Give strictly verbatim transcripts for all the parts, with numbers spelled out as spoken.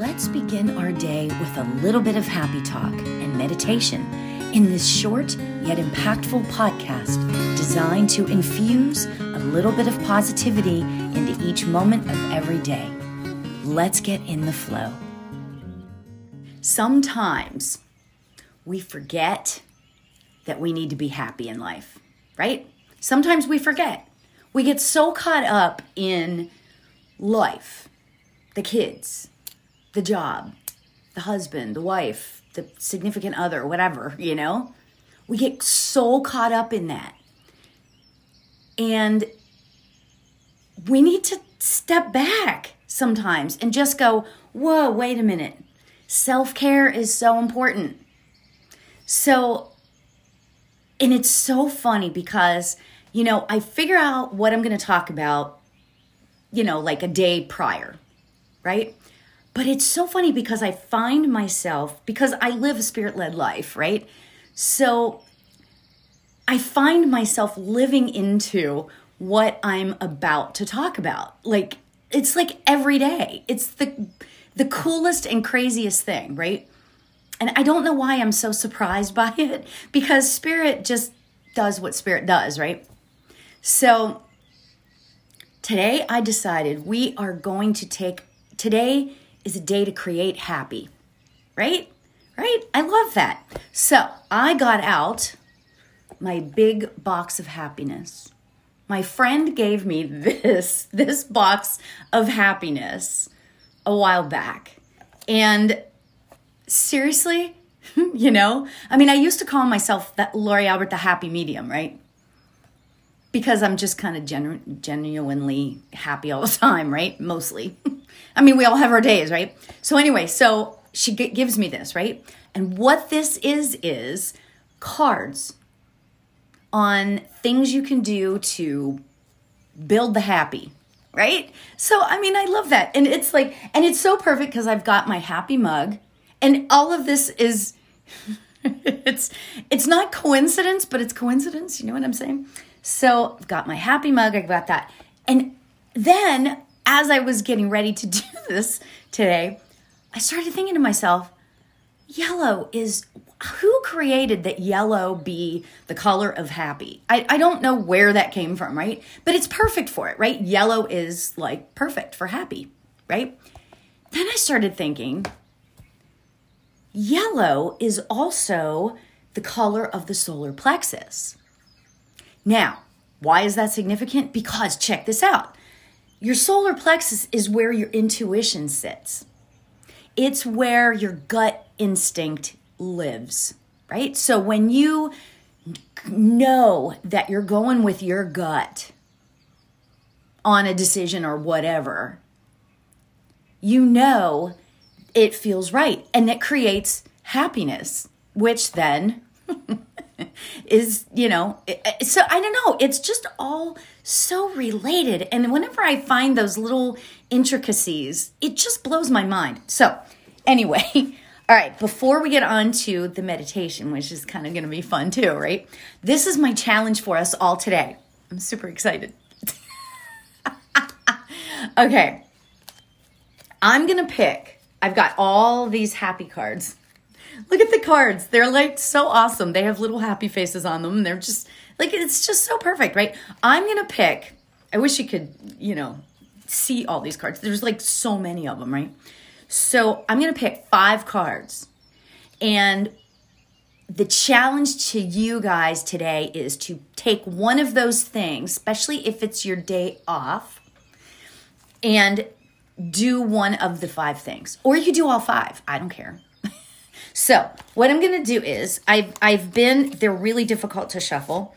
Let's begin our day with a little bit of happy talk and meditation in this short yet impactful podcast designed to infuse a little bit of positivity into each moment of every day. Let's get in the flow. Sometimes we forget that we need to be happy in life, right? Sometimes we forget. We get so caught up in life, the kids, the job, the husband, the wife, the significant other, whatever, you know? We get so caught up in that. And we need to step back sometimes and just go, whoa, wait a minute. Self-care is so important. So, and it's so funny because, you know, I figure out what I'm going to talk about, you know, like a day prior, right? But it's so funny because I find myself, because I live a spirit-led life, right? So I find myself living into what I'm about to talk about. Like, it's like every day. It's the the coolest and craziest thing, right? And I don't know why I'm so surprised by it, because spirit just does what spirit does, right? So today I decided we are going to take, today is a day to create happy, right? Right? I love that. So I got out my big box of happiness. My friend gave me this, this box of happiness a while back. And seriously, you know, I mean, I used to call myself that Lori Albert, the happy medium, right? Because I'm just kind of genu- genuinely happy all the time, right? Mostly. I mean, we all have our days, right? So anyway, so she g- gives me this, right? And what this is, is cards on things you can do to build the happy, right? So, I mean, I love that. And it's like, and it's so perfect because I've got my happy mug and all of this is, it's, it's not coincidence, but it's coincidence. You know what I'm saying? So I've got my happy mug. I've got that. And then as I was getting ready to do this today, I started thinking to myself, yellow is, who created that yellow be the color of happy? I, I don't know where that came from, right? But it's perfect for it, right? Yellow is like perfect for happy, right? Then I started thinking, yellow is also the color of the solar plexus. Now, why is that significant? Because check this out. Your solar plexus is where your intuition sits. It's where your gut instinct lives, right? So when you know that you're going with your gut on a decision or whatever, you know it feels right. And that creates happiness, which then is, you know, so I don't know. It's just all so related. And whenever I find those little intricacies, it just blows my mind. So anyway, all right, before we get on to the meditation, which is kind of going to be fun too, right? This is my challenge for us all today. I'm super excited. Okay. I'm going to pick, I've got all these happy cards. Look at the cards. They're like so awesome. They have little happy faces on them. They're just like, it's just so perfect, right? I'm going to pick, I wish you could, you know, see all these cards. There's like so many of them, right? So I'm going to pick five cards. And the challenge to you guys today is to take one of those things, especially if it's your day off, and do one of the five things. Or you do all five. I don't care. So what I'm going to do is I've, I've been, they're really difficult to shuffle,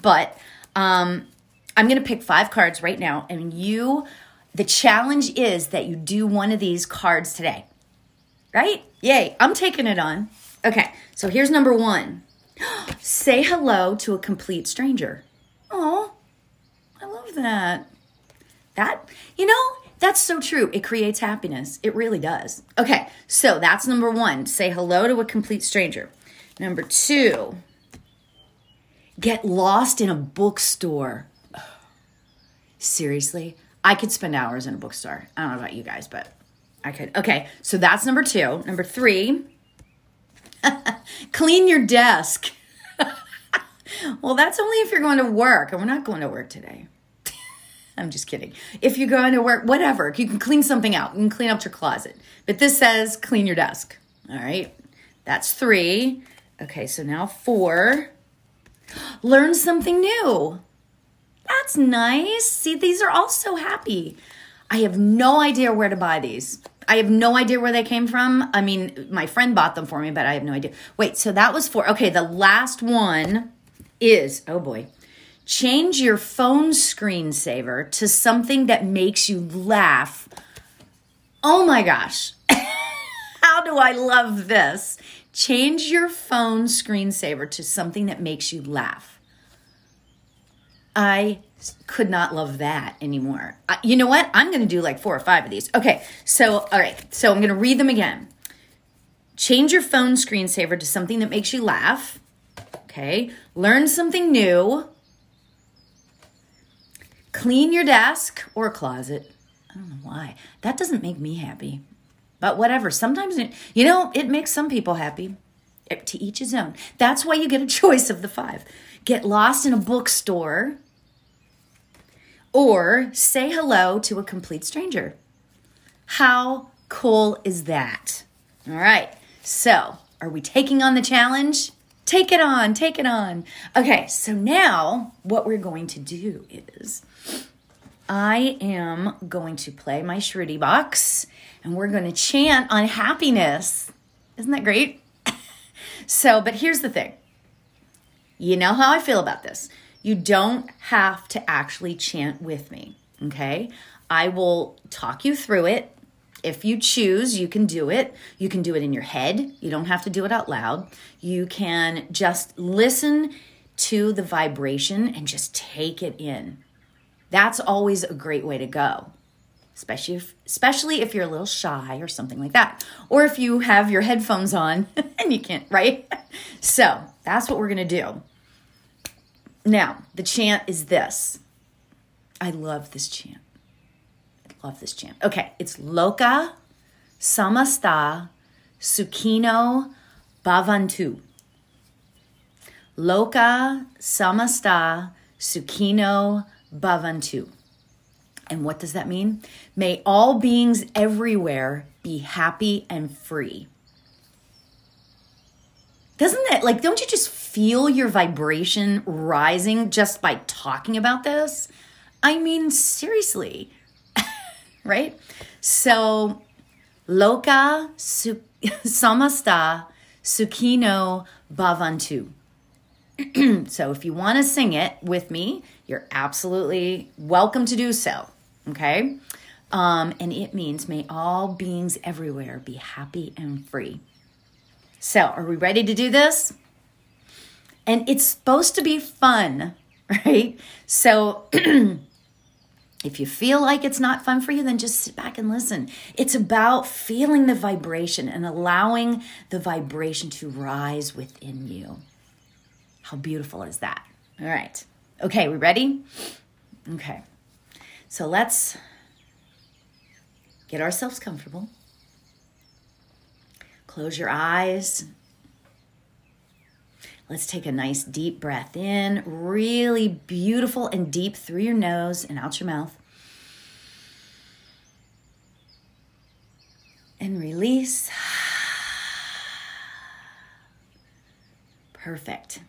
but um, I'm going to pick five cards right now. And you, the challenge is that you do one of these cards today, right? Yay. I'm taking it on. Okay. So here's number one. Say hello to a complete stranger. Oh, I love that. That, you know, that's so true. It creates happiness. It really does. Okay, so that's number one. Say hello to a complete stranger. Number two, get lost in a bookstore. Seriously, I could spend hours in a bookstore. I don't know about you guys, but I could. Okay, so that's number two. Number three, clean your desk. Well, that's only if you're going to work, and we're not going to work today. I'm just kidding. If you're going to work, whatever, you can clean something out. You can clean up your closet. But this says clean your desk. All right, that's three. Okay, so now four. Learn something new. That's nice. See, these are all so happy. I have no idea where to buy these. I have no idea where they came from. I mean, my friend bought them for me, but I have no idea. Wait, so that was four. Okay, the last one is, oh boy, change your phone screensaver to something that makes you laugh. Oh my gosh. How do I love this? Change your phone screensaver to something that makes you laugh. I could not love that anymore. I, you know what? I'm going to do like four or five of these. Okay, so, all right. So I'm going to read them again. Change your phone screensaver to something that makes you laugh. Okay. Learn something new. Clean your desk or closet. I don't know why. That doesn't make me happy. But whatever. Sometimes, it, you know, it makes some people happy. It, to each his own. That's why you get a choice of the five. Get lost in a bookstore or say hello to a complete stranger. How cool is that? All right. So are we taking on the challenge? Take it on. Take it on. Okay. So now what we're going to do is I am going to play my Shruti box and we're going to chant on happiness. Isn't that great? So, but here's the thing. You know how I feel about this. You don't have to actually chant with me, okay? I will talk you through it. If you choose, you can do it. You can do it in your head. You don't have to do it out loud. You can just listen to the vibration and just take it in. That's always a great way to go, especially if, especially if you're a little shy or something like that, or if you have your headphones on and you can't, right? So that's what we're going to do. Now, the chant is this. I love this chant. I love this chant. Okay, it's Loka Samasta Sukhino Bhavantu. Loka Samasta Sukhino Bhavantu. And what does that mean? May all beings everywhere be happy and free. Doesn't that, like, don't you just feel your vibration rising just by talking about this? I mean, seriously, right? So, Loka su- Samasta Sukhino Bhavantu. So if you want to sing it with me, you're absolutely welcome to do so, okay? Um, and it means may all beings everywhere be happy and free. So are we ready to do this? And it's supposed to be fun, right? So if you feel like it's not fun for you, then just sit back and listen. It's about feeling the vibration and allowing the vibration to rise within you. How beautiful is that? All right. Okay, we ready? Okay. So let's get ourselves comfortable. Close your eyes. Let's take a nice deep breath in, really beautiful and deep through your nose and out your mouth. And release. Perfect.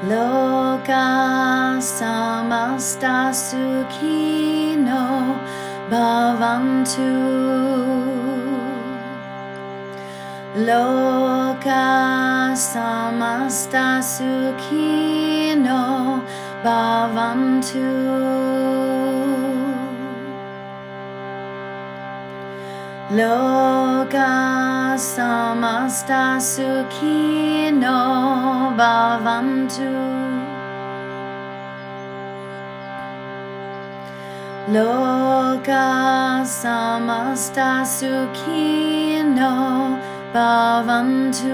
Loka samasta sukhino bhavantu. Loka samasta sukhino bhavantu. Loka samasta sukhino bhavantu. Loka Loka samasta sukhino bhavantu.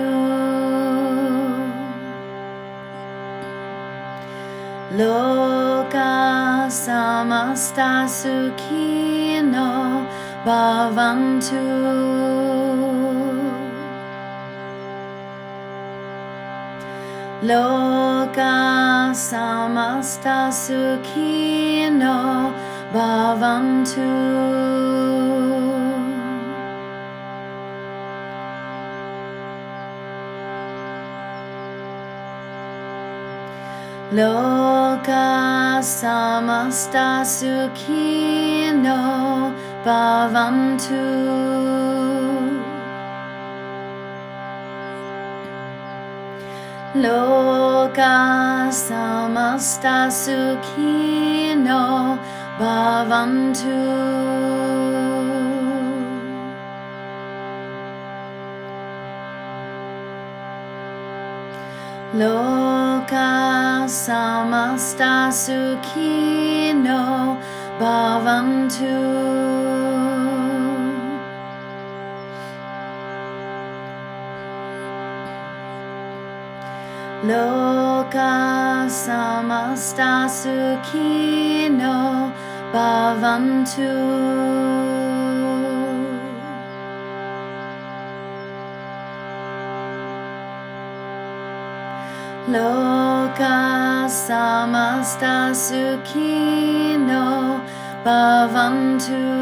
Loka samasta sukhino bhavantu. Loka samasta sukhino bhavantu. Loka samasta sukhino bhavantu. Loka samasta sukhino bhavantu. Loka samasta sukhino bhavantu. Loka samasta sukhino bhavantu. Loka samasta sukhino bhavantu.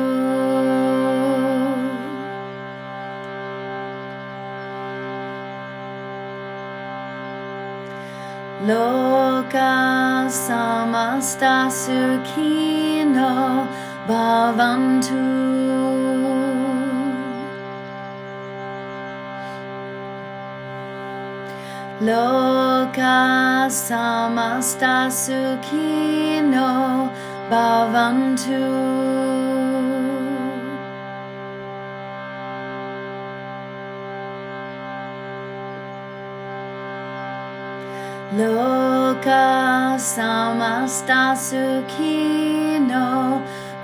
Loka samasta sukhino bhavantu. Loka samasta sukhino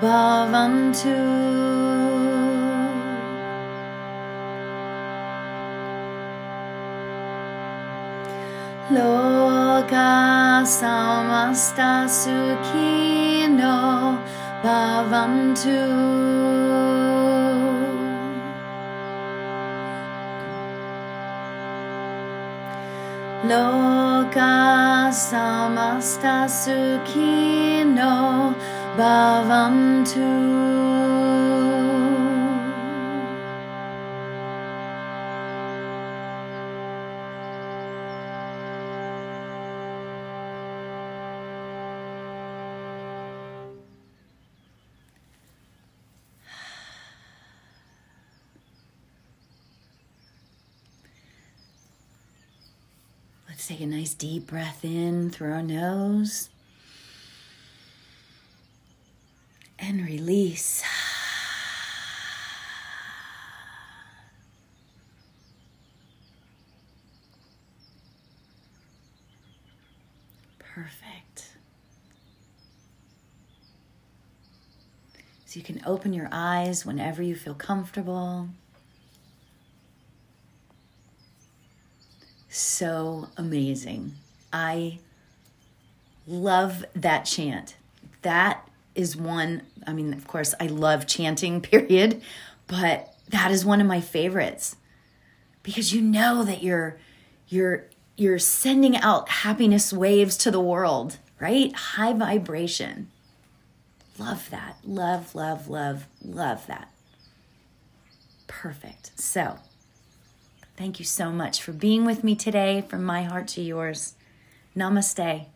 bhavantu. Loka samasta sukhino bhavantu. Loka samasta sukhino bhavantu. Loka samasta sukhino bhavantu. Let's take a nice deep breath in through our nose and release. Perfect. So you can open your eyes whenever you feel comfortable. So amazing. I love that chant. That is one, I mean, of course, I love chanting, period, but that is one of my favorites because you know that you're you're you're sending out happiness waves to the world, right? High vibration. Love that. Love, love, love, love that. Perfect. So, thank you so much for being with me today. From my heart to yours. Namaste.